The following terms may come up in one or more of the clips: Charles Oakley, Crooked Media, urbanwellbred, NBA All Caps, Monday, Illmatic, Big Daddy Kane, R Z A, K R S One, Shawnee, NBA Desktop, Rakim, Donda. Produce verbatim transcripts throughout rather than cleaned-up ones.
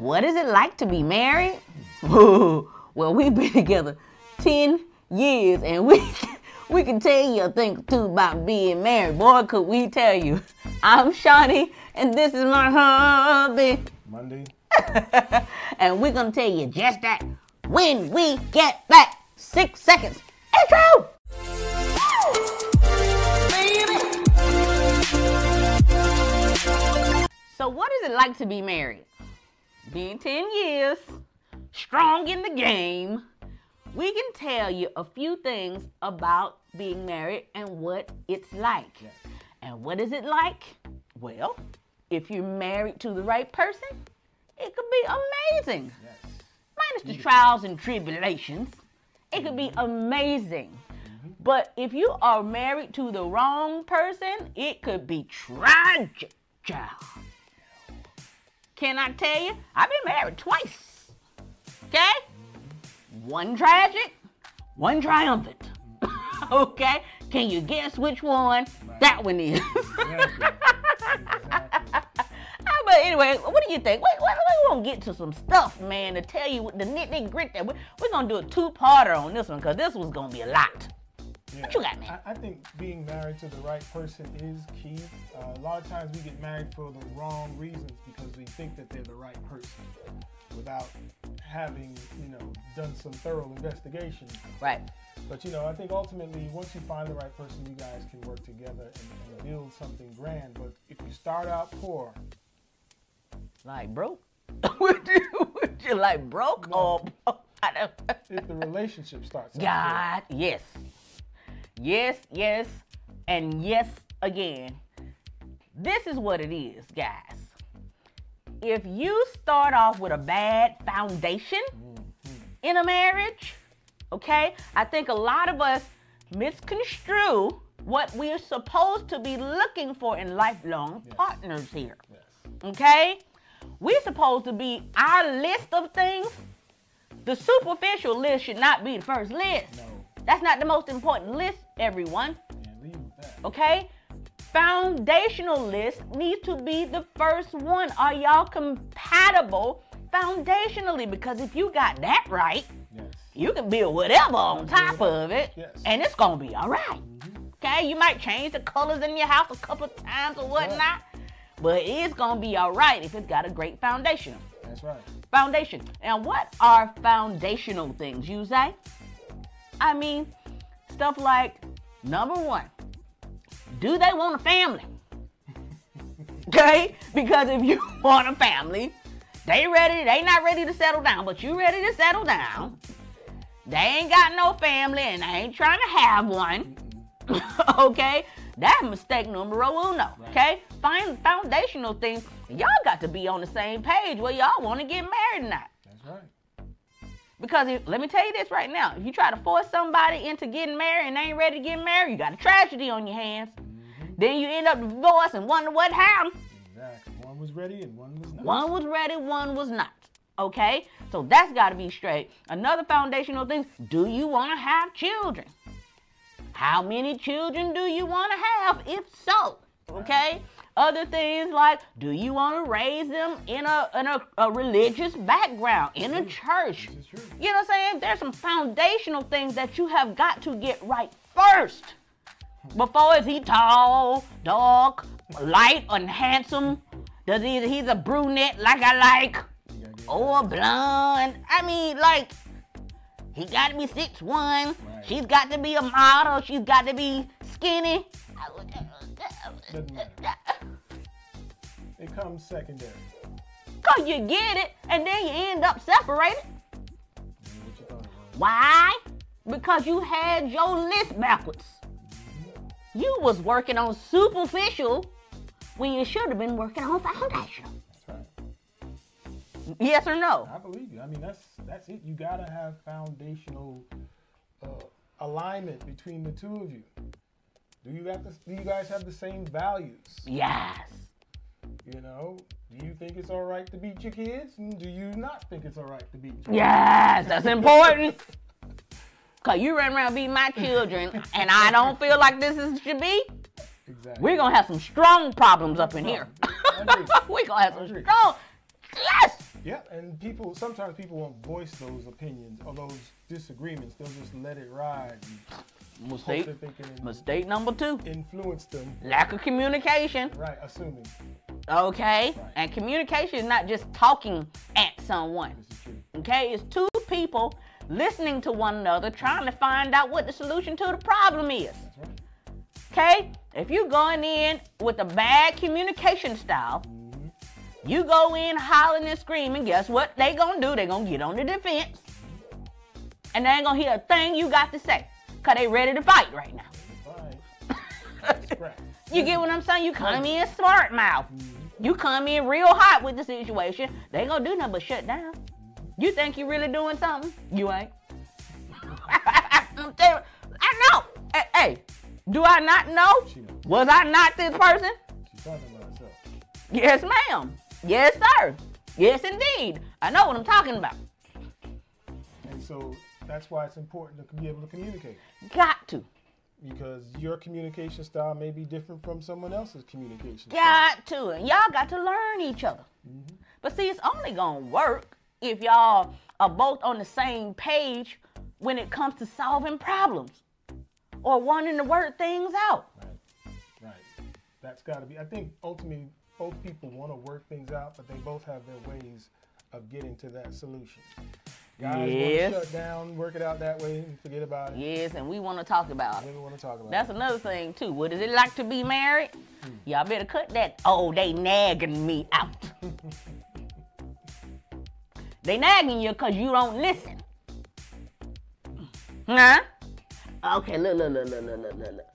what is it like to be married? Well, we've been together ten years, and we we can tell you a thing or two about being married. Boy, could we tell you. I'm Shawnee, and this is my hubby, Monday. And we're going to tell you just that when we get back. Six seconds. Intro! So what is it like to be married? Been ten years, strong in the game. We can tell you a few things about being married and what it's like. Yes. And what is it like? Well, if you're married to the right person, it could be amazing. Yes. Minus the trials and tribulations, it could be amazing. Mm-hmm. But if you are married to the wrong person, it could be tragic, child. Can I tell you? I've been married twice, okay? One tragic, one triumphant, okay? Can you guess which one that one is? But anyway, what do you think? We're we, we going to get to some stuff, man, to tell you the nitty grit that we're, we're going to do a two-parter on this one, because this one's going to be a lot. Yeah. What you got, man? I, I think being married to the right person is key. Uh, a lot of times we get married for the wrong reasons because we think that they're the right person without having, you know, done some thorough investigation. Right. But, you know, I think ultimately once you find the right person, you guys can work together and, and build something grand. But if you start out poor... Like broke? would, you, would you like broke no. or I don't If the relationship starts. God, yes. Yes, yes, and yes again. This is what it is, guys. If you start off with a bad foundation mm-hmm. in a marriage, okay, I think a lot of us misconstrue what we're supposed to be looking for in lifelong yes. partners here. Yes. Okay? We're supposed to be our list of things. The superficial list should not be the first list. No. That's not the most important list, everyone. Yeah, leave that. Okay? Foundational list needs to be the first one. Are y'all compatible foundationally? Because if you got that right, yes. you can build whatever on top of it, yes. and it's going to be all right. Mm-hmm. Okay? You might change the colors in your house a couple of times or whatnot. Right. But it's gonna be all right if it's got a great foundation. That's right. Foundation. Now, what are foundational things, you say? I mean, stuff like, number one, do they want a family? Okay? Because if you want a family, they ready, they not ready to settle down, but you ready to settle down. They ain't got no family and they ain't trying to have one. Okay? That's mistake number uno, right. Okay? Find foundational things. Y'all got to be on the same page where y'all want to get married or not. That's right. Because if, let me tell you this right now. If you try to force somebody into getting married and they ain't ready to get married, you got a tragedy on your hands. Mm-hmm. Then you end up divorced and wonder what happened. Exactly. One was ready and one was not. One was ready, one was not. Okay? So that's got to be straight. Another foundational thing, do you want to have children? How many children do you want to have, if so, okay? Other things like, do you want to raise them in a in a, a religious background, in a church? You know what I'm saying? There's some foundational things that you have got to get right first. Before, is he tall, dark, light, and handsome? Does he, he's a brunette like I like, or a blonde? I mean, like, he got to be six one. Right. She's got to be a model. She's got to be skinny. Doesn't matter. It comes secondary. Because you get it, and then you end up separated. What you thought about? Why? Because you had your list backwards. Mm-hmm. You was working on superficial when you should have been working on foundational. Yes or no? I believe you. I mean, that's that's it. You gotta have foundational uh, alignment between the two of you. Do you have to? Do you guys have the same values? Yes. You know, do you think it's all right to beat your kids? And do you not think it's all right to beat your kids? Yes, that's important. Cause you run around beating my children, and I don't feel like this is should be. Exactly. We're gonna have some strong problems up in here. We're gonna have some strong. Yes. Yeah, and people sometimes people won't voice those opinions or those disagreements. They'll just let it ride. Mistake, mistake number two. Influence them. Lack of communication. Right, assuming. Okay, right. And communication is not just talking at someone. This is true. Okay, it's two people listening to one another, trying to find out what the solution to the problem is. That's right. Okay, if you're going in with a bad communication style, mm-hmm. you go in hollering and screaming, guess what they gonna do? They gonna get on the defense, and they ain't gonna hear a thing you got to say, because they ready to fight right now. Right. You get what I'm saying? You come in smart mouth. You come in real hot with the situation. They ain't gonna do nothing but shut down. You think you really doing something? You ain't. I'm telling you, I know. Hey, do I not know? Was I not this person? She's talking about herself. Yes, ma'am. Yes, sir. Yes, indeed. I know what I'm talking about. And so that's why it's important to be able to communicate. Got to. Because your communication style may be different from someone else's communication style. Got to. And y'all got to learn each other. Mm-hmm. But see, it's only going to work if y'all are both on the same page when it comes to solving problems or wanting to work things out. Right. Right. That's got to be. I think ultimately both people want to work things out, but they both have their ways of getting to that solution. Guys yes. want to shut down, work it out that way, and forget about it. Yes, and we want to talk about it. We want to talk about That's it. That's another thing, too. What is it like to be married? Hmm. Y'all better cut that, oh, they nagging me out. They nagging you because you don't listen. Huh? Okay, look, look, look, look, look, look, look.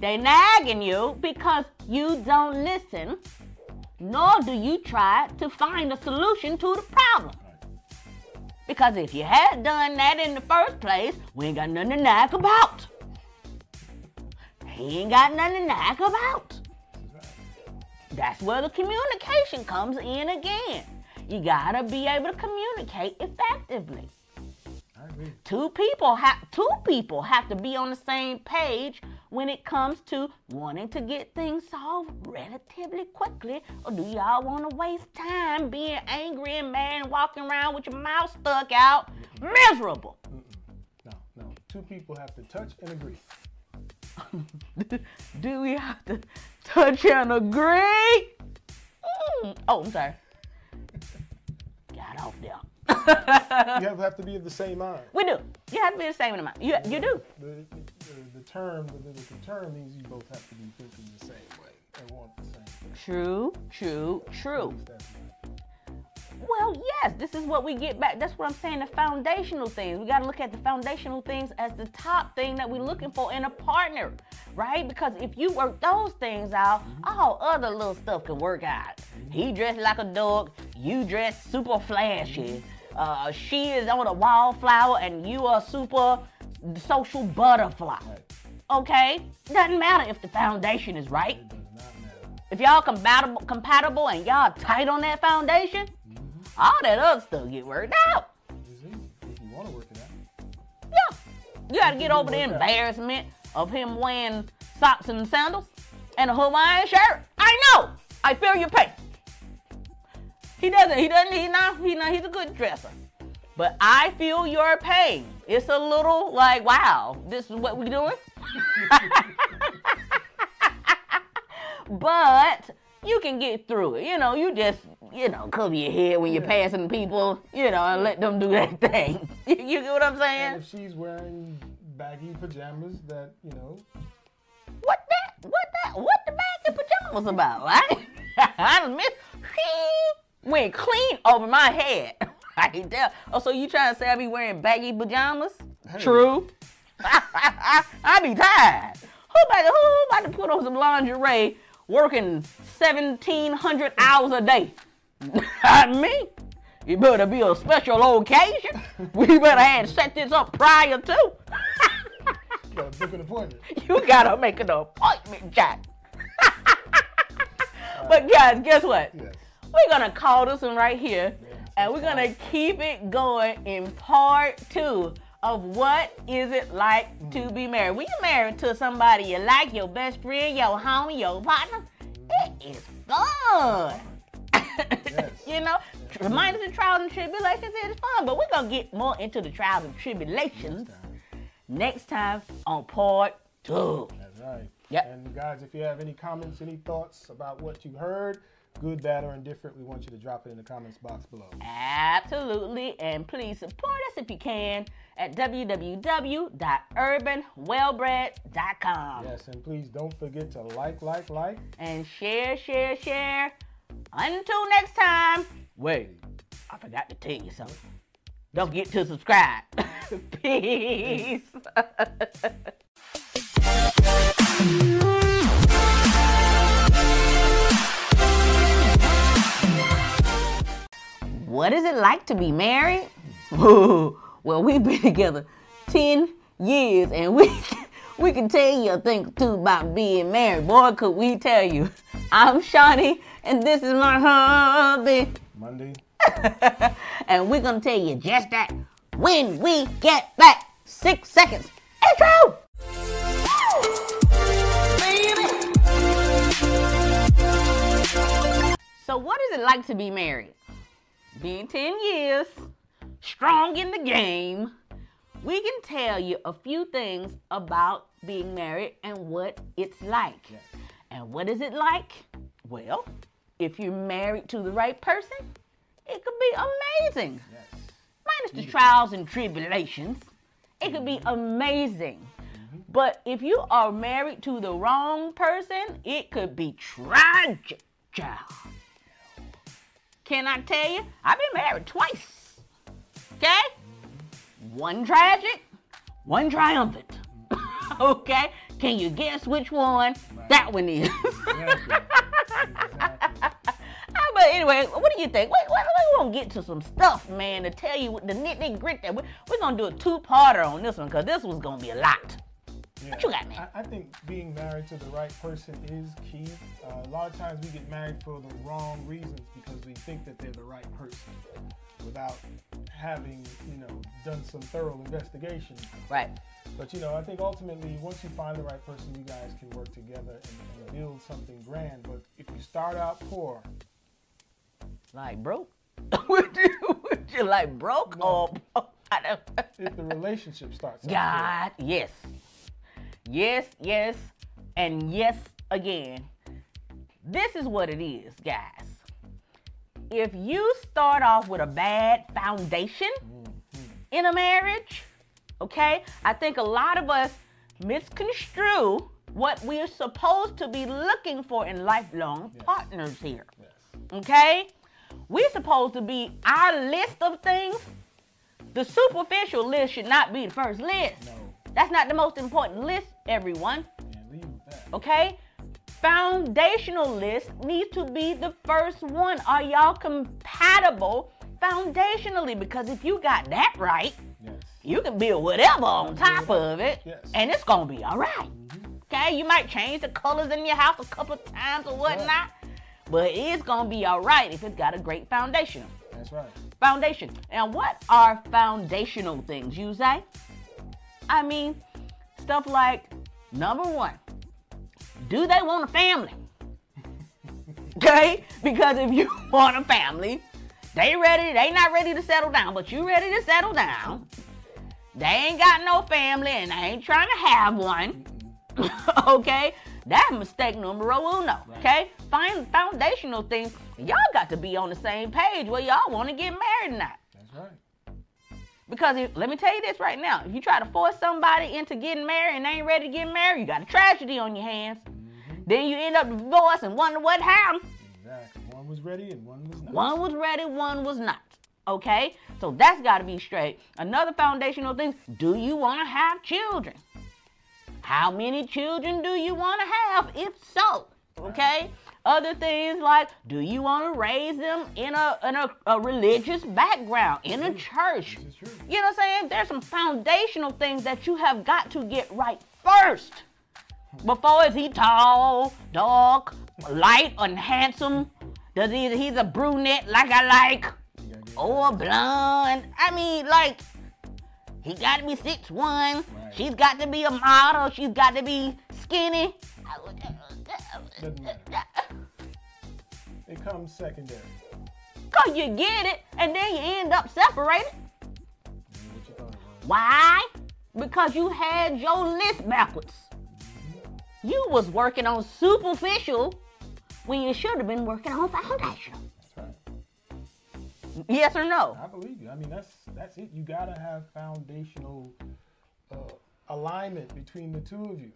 They nagging you because you don't listen, nor do you try to find a solution to the problem. Because if you had done that in the first place, we ain't got nothing to nag about. He ain't got nothing to nag about. That's where the communication comes in again. You gotta be able to communicate effectively. I agree. Two people have two people have to be on the same page when it comes to wanting to get things solved relatively quickly, or do y'all want to waste time being angry and mad and walking around with your mouth stuck out, Mm-mm. miserable? Mm-mm. No, no. Two people have to touch and agree. Do we have to touch and agree? Mm. Oh, I'm sorry. Got off there. You have to be of the same mind. We do. You have to be the same mind. You, you do. The, the, the term, the, the term means you both have to be thinking the same way and want the same thing. True, true, true. Well, yes, this is what we get back. That's what I'm saying, the foundational things. We got to look at the foundational things as the top thing that we're looking for in a partner, right? Because if you work those things out, all other little stuff can work out. He dressed like a dog. You dress super flashy. Uh, she is on a wallflower and you are super social butterfly. Okay? Doesn't matter if the foundation is right. If y'all compatible, compatible and y'all tight on that foundation, all that other stuff get worked out. It's easy if you want to work it out. Yeah. You got to get over the embarrassment out of him wearing socks and sandals and a Hawaiian shirt. I know. I feel your pain. He doesn't. He doesn't. He's not. He's not. He's a good dresser. But I feel your pain. It's a little like, wow, this is what we're doing. But you can get through it. You know, you just, you know, cover your head when you're yeah. passing people, you know, and let them do that thing. You get what I'm saying? And if she's wearing baggy pajamas that, you know. What that? What that? What the baggy pajamas about, right? I done missed. Went clean over my head. I can tell. Oh, so you trying to say I be wearing baggy pajamas? Hey. True. I, I, I be tired. Who about, to, who about to put on some lingerie working seventeen hundred hours a day? Not me. It better be a special occasion. We better have set this up prior to. You gotta book an appointment. You gotta make an appointment, Jack. But guys, guess what? Yes. We're going to call this one right here, yes, and we're going to keep it going in part two of what is it like mm-hmm. to be married. When you're married to somebody you like, your best friend, your homie, your partner, it is fun. Yes. You know, yes. minus the trials and tribulations, it's fun, but we're going to get more into the trials and tribulations next time, next time on part two. That's right. Yep. And guys, if you have any comments, any thoughts about what you heard, good, bad, or indifferent, we want you to drop it in the comments box below. Absolutely. And please support us if you can at w w w dot urban well bred dot com. Yes, and please don't forget to like, like, like. And share, share, share. Until next time. Wait, I forgot to tell you something. Don't forget to subscribe. Peace. What is it like to be married? Well, we've been together ten years and we we can tell you a thing or two about being married. Boy, could we tell you. I'm Shawnee and this is my hubby. Monday. And we're gonna tell you just that when we get back. Six seconds. Intro! Baby. So what is it like to be married? Been ten years, strong in the game, we can tell you a few things about being married and what it's like. Yes. And what is it like? Well, if you're married to the right person, it could be amazing. Yes. Minus the trials and tribulations, it could be amazing. Mm-hmm. But if you are married to the wrong person, it could be tragic, child. Can I tell you? I've been married twice, okay? One tragic, one triumphant, okay? Can you guess which one right. that one is? Exactly. Exactly. But anyway, what do you think? We're we, we gonna get to some stuff, man, to tell you the nitty grit that we, we're gonna do a two-parter on this one, because this was gonna be a lot. Yeah. What you got, man? I, I think being married to the right person is key. Uh, a lot of times we get married for the wrong reasons because we think that they're the right person without having, you know, done some thorough investigation. Right. But, you know, I think ultimately once you find the right person, you guys can work together and, and build something grand. But if you start out poor, like broke? would, you, would you like broke no. or I don't if the relationship starts. God, poor. Yes. Yes, yes, and yes again. This is what it is, guys. If you start off with a bad foundation mm-hmm. in a marriage, okay, I think a lot of us misconstrue what we're supposed to be looking for in lifelong yes. partners here, yes. okay? We're supposed to be, our list of things, the superficial list should not be the first list. No. That's not the most important list, everyone. Okay? Foundational list needs to be the first one. Are y'all compatible foundationally? Because if you got that right, yes. you can build whatever on top of it, yes. and it's going to be all right. Mm-hmm. Okay? You might change the colors in your house a couple of times or whatnot, right. but it's going to be all right if it's got a great foundation. That's right. Foundation. And what are foundational things, you say? I mean, stuff like, number one, do they want a family? Okay? Because if you want a family, they ready, they not ready to settle down, but you ready to settle down. They ain't got no family and they ain't trying to have one. Okay? That's mistake numero uno. Right. Okay? Find foundational things. Y'all got to be on the same page where y'all want to get married or not. That's right. Because if, let me tell you this right now, if you try to force somebody into getting married and they ain't ready to get married, you got a tragedy on your hands. Mm-hmm. Then you end up divorced and wonder what happened. Exactly. One was ready and one was not. One was ready, one was not. Okay? So that's got to be straight. Another foundational thing, do you want to have children? How many children do you want to have, if so? Okay? Other things like, do you want to raise them in a in a, a religious background, in a church? You know what I'm saying? There's some foundational things that you have got to get right first. Before, is he tall, dark, light, and handsome? Does he, he's a brunette like I like? Or a blonde? I mean, like, he got to be six one. Right. She's got to be a model. She's got to be skinny. Doesn't matter. It comes secondary. 'Cause you get it and then you end up separated. Why? Because you had your list backwards. You was working on superficial when you should have been working on foundational. That's right. Yes or no? I believe you. I mean, that's that's it. You gotta have foundational uh, alignment between the two of you.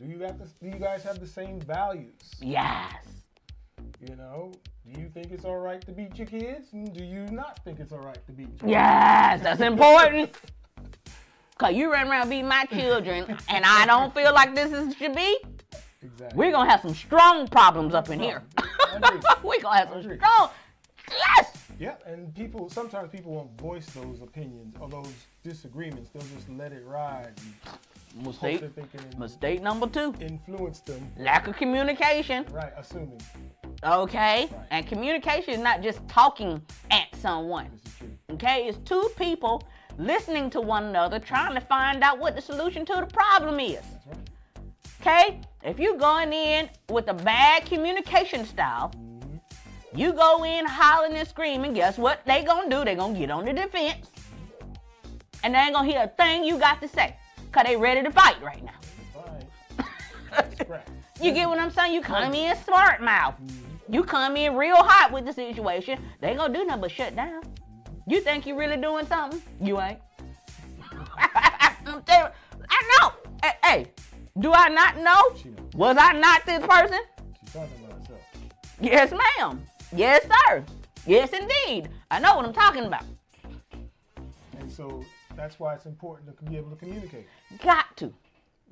Do you have to, do you guys have the same values? Yes. You know, do you think it's all right to beat your kids? And do you not think it's all right to beat your kids? Yes, that's important. Because you run around beating my children, and I don't feel like this is should be. Exactly. We're going to have some strong problems up in here. We're going to have some strong. Yes! Yeah, and people, sometimes people won't voice those opinions or those disagreements. They'll just let it ride. Mistake, mistake number two. Influence them. Lack of communication. Right, assuming. Okay, right. And communication is not just talking at someone. This is true. Okay, it's two people listening to one another, trying to find out what the solution to the problem is. That's right. Okay, if you're going in with a bad communication style, mm-hmm. you go in hollering and screaming, guess what they gonna do? They gonna get on the defense. And they ain't gonna hear a thing you got to say. Because they ready to fight right now. Right. You get what I'm saying? You come in smart mouth. You come in real hot with the situation. They ain't gonna do nothing but shut down. You think you really doing something? You ain't. I'm telling you, I know. Hey, do I not know? Was I not this person? She's talking about herself. Yes, ma'am. Yes, sir. Yes, indeed. I know what I'm talking about. And so that's why it's important to be able to communicate. Got to.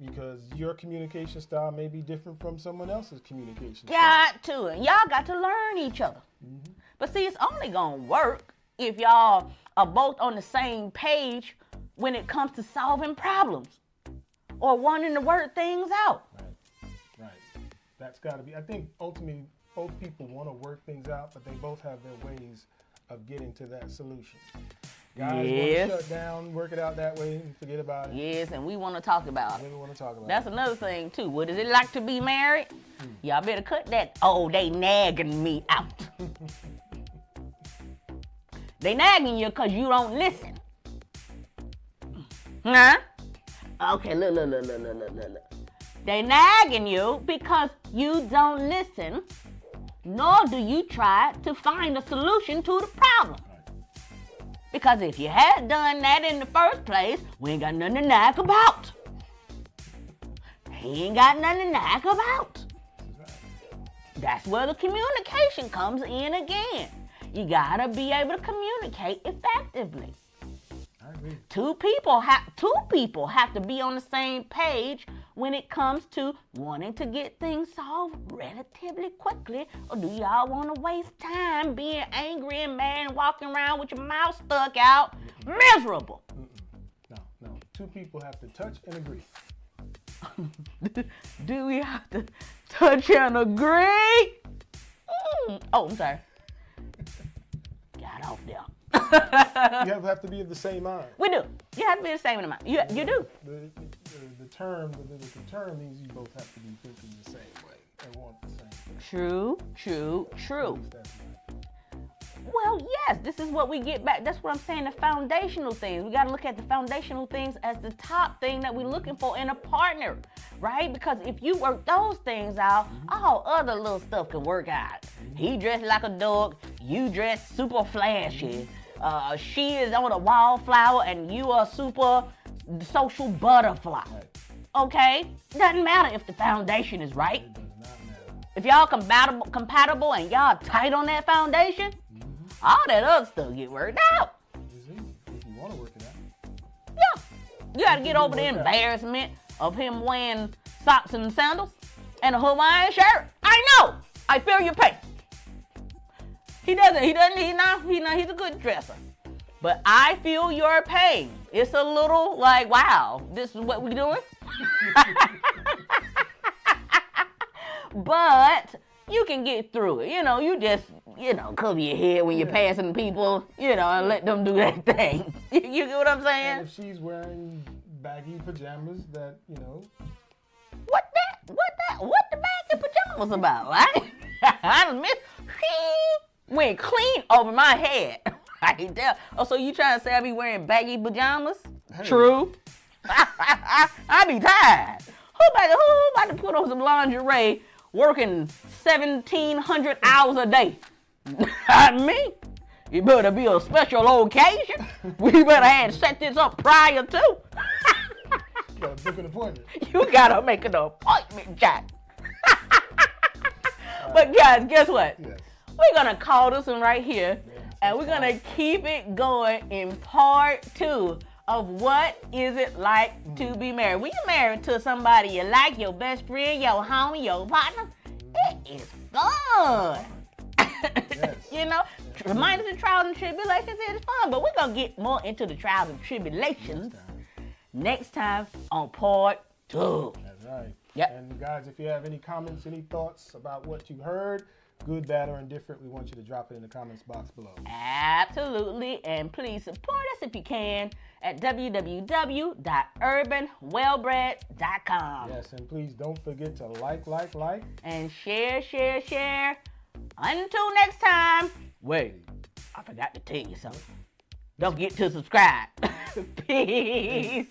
Because your communication style may be different from someone else's communication got style. Got to. And y'all got to learn each other. Mm-hmm. But see, it's only going to work if y'all are both on the same page when it comes to solving problems or wanting to work things out. Right. Right. That's got to be. I think ultimately both people want to work things out, but they both have their ways of getting to that solution. Guys yes. want to shut down, work it out that way, and forget about it. Yes, and we want to talk about it. We want to talk about That's it. That's another thing, too. What is it like to be married? Hmm. Y'all better cut that. Oh, they nagging me out. They nagging you because you don't listen. Huh? Okay, look, look, look, look, look, look, look. They nagging you because you don't listen, nor do you try to find a solution to the problem. Because if you had done that in the first place, we ain't got nothing to nag about. He ain't got nothing to nag about. That's where the communication comes in again. You gotta be able to communicate effectively. I agree. Two people have two people have to be on the same page when it comes to wanting to get things solved relatively quickly, or do y'all want to waste time being angry and mad and walking around with your mouth stuck out, Mm-mm. miserable? Mm-mm. No, no. Two people have to touch and agree. Do we have to touch and agree? Mm. Oh, I'm sorry. Got off there. You have to be of the same mind. We do. You have to be the same in the mind. You, you do. The, the, the term, the, the term means you both have to be thinking the same way and want the same thing. True, true, true. Well, yes, this is what we get back. That's what I'm saying, the foundational things. We got to look at the foundational things as the top thing that we're looking for in a partner, right? Because if you work those things out, all other little stuff can work out. He dressed like a dog. You dress super flashy. Uh, she is on a wallflower and you are super social butterfly. Okay? Doesn't matter if the foundation is right. If y'all compatible, compatible and y'all tight on that foundation, all that other stuff get worked out. It's easy if you want to work it out. Yeah. You got to get over the embarrassment out. Of him wearing socks and sandals and a Hawaiian shirt. I know. I feel your pain. He doesn't. He doesn't. He's not. He's not. He's a good dresser. But I feel your pain. It's a little like, wow, this is what we doing. But you can get through it. You know, you just, you know, cover your head when you're yeah. passing people, you know, and let them do their thing. You get what I'm saying? And if she's wearing baggy pajamas that, you know. What that? What that? What the baggy pajamas about, right? I miss. went clean over my head. Right there. Oh, so you trying to say I be wearing baggy pajamas? Hey. True. I, I, I be tired. Who about, to, who about to put on some lingerie working seventeen hundred hours a day? Not me. It better be a special occasion. We better have set this up prior to. You gotta book an appointment. You gotta make an appointment, Jack. But guys, guess what? Yes. We're gonna call this one right here. Yeah. And we're gonna keep it going in part two of what is it like to be married. When you're married to somebody you like, your best friend, your homie, your partner, it is fun. Yes. You know, yes. Remind us of trials and tribulations, it's fun, but we're gonna get more into the trials and tribulations next time, next time on part two. That's right. Yep. And guys, if you have any comments, any thoughts about what you heard, good, bad, or indifferent, we want you to drop it in the comments box below. Absolutely. And please support us if you can at w w w dot urban well bred dot com. Yes, and please don't forget to like, like, like. And share, share, share. Until next time. Wait, I forgot to tell you something. Don't forget to subscribe. Peace.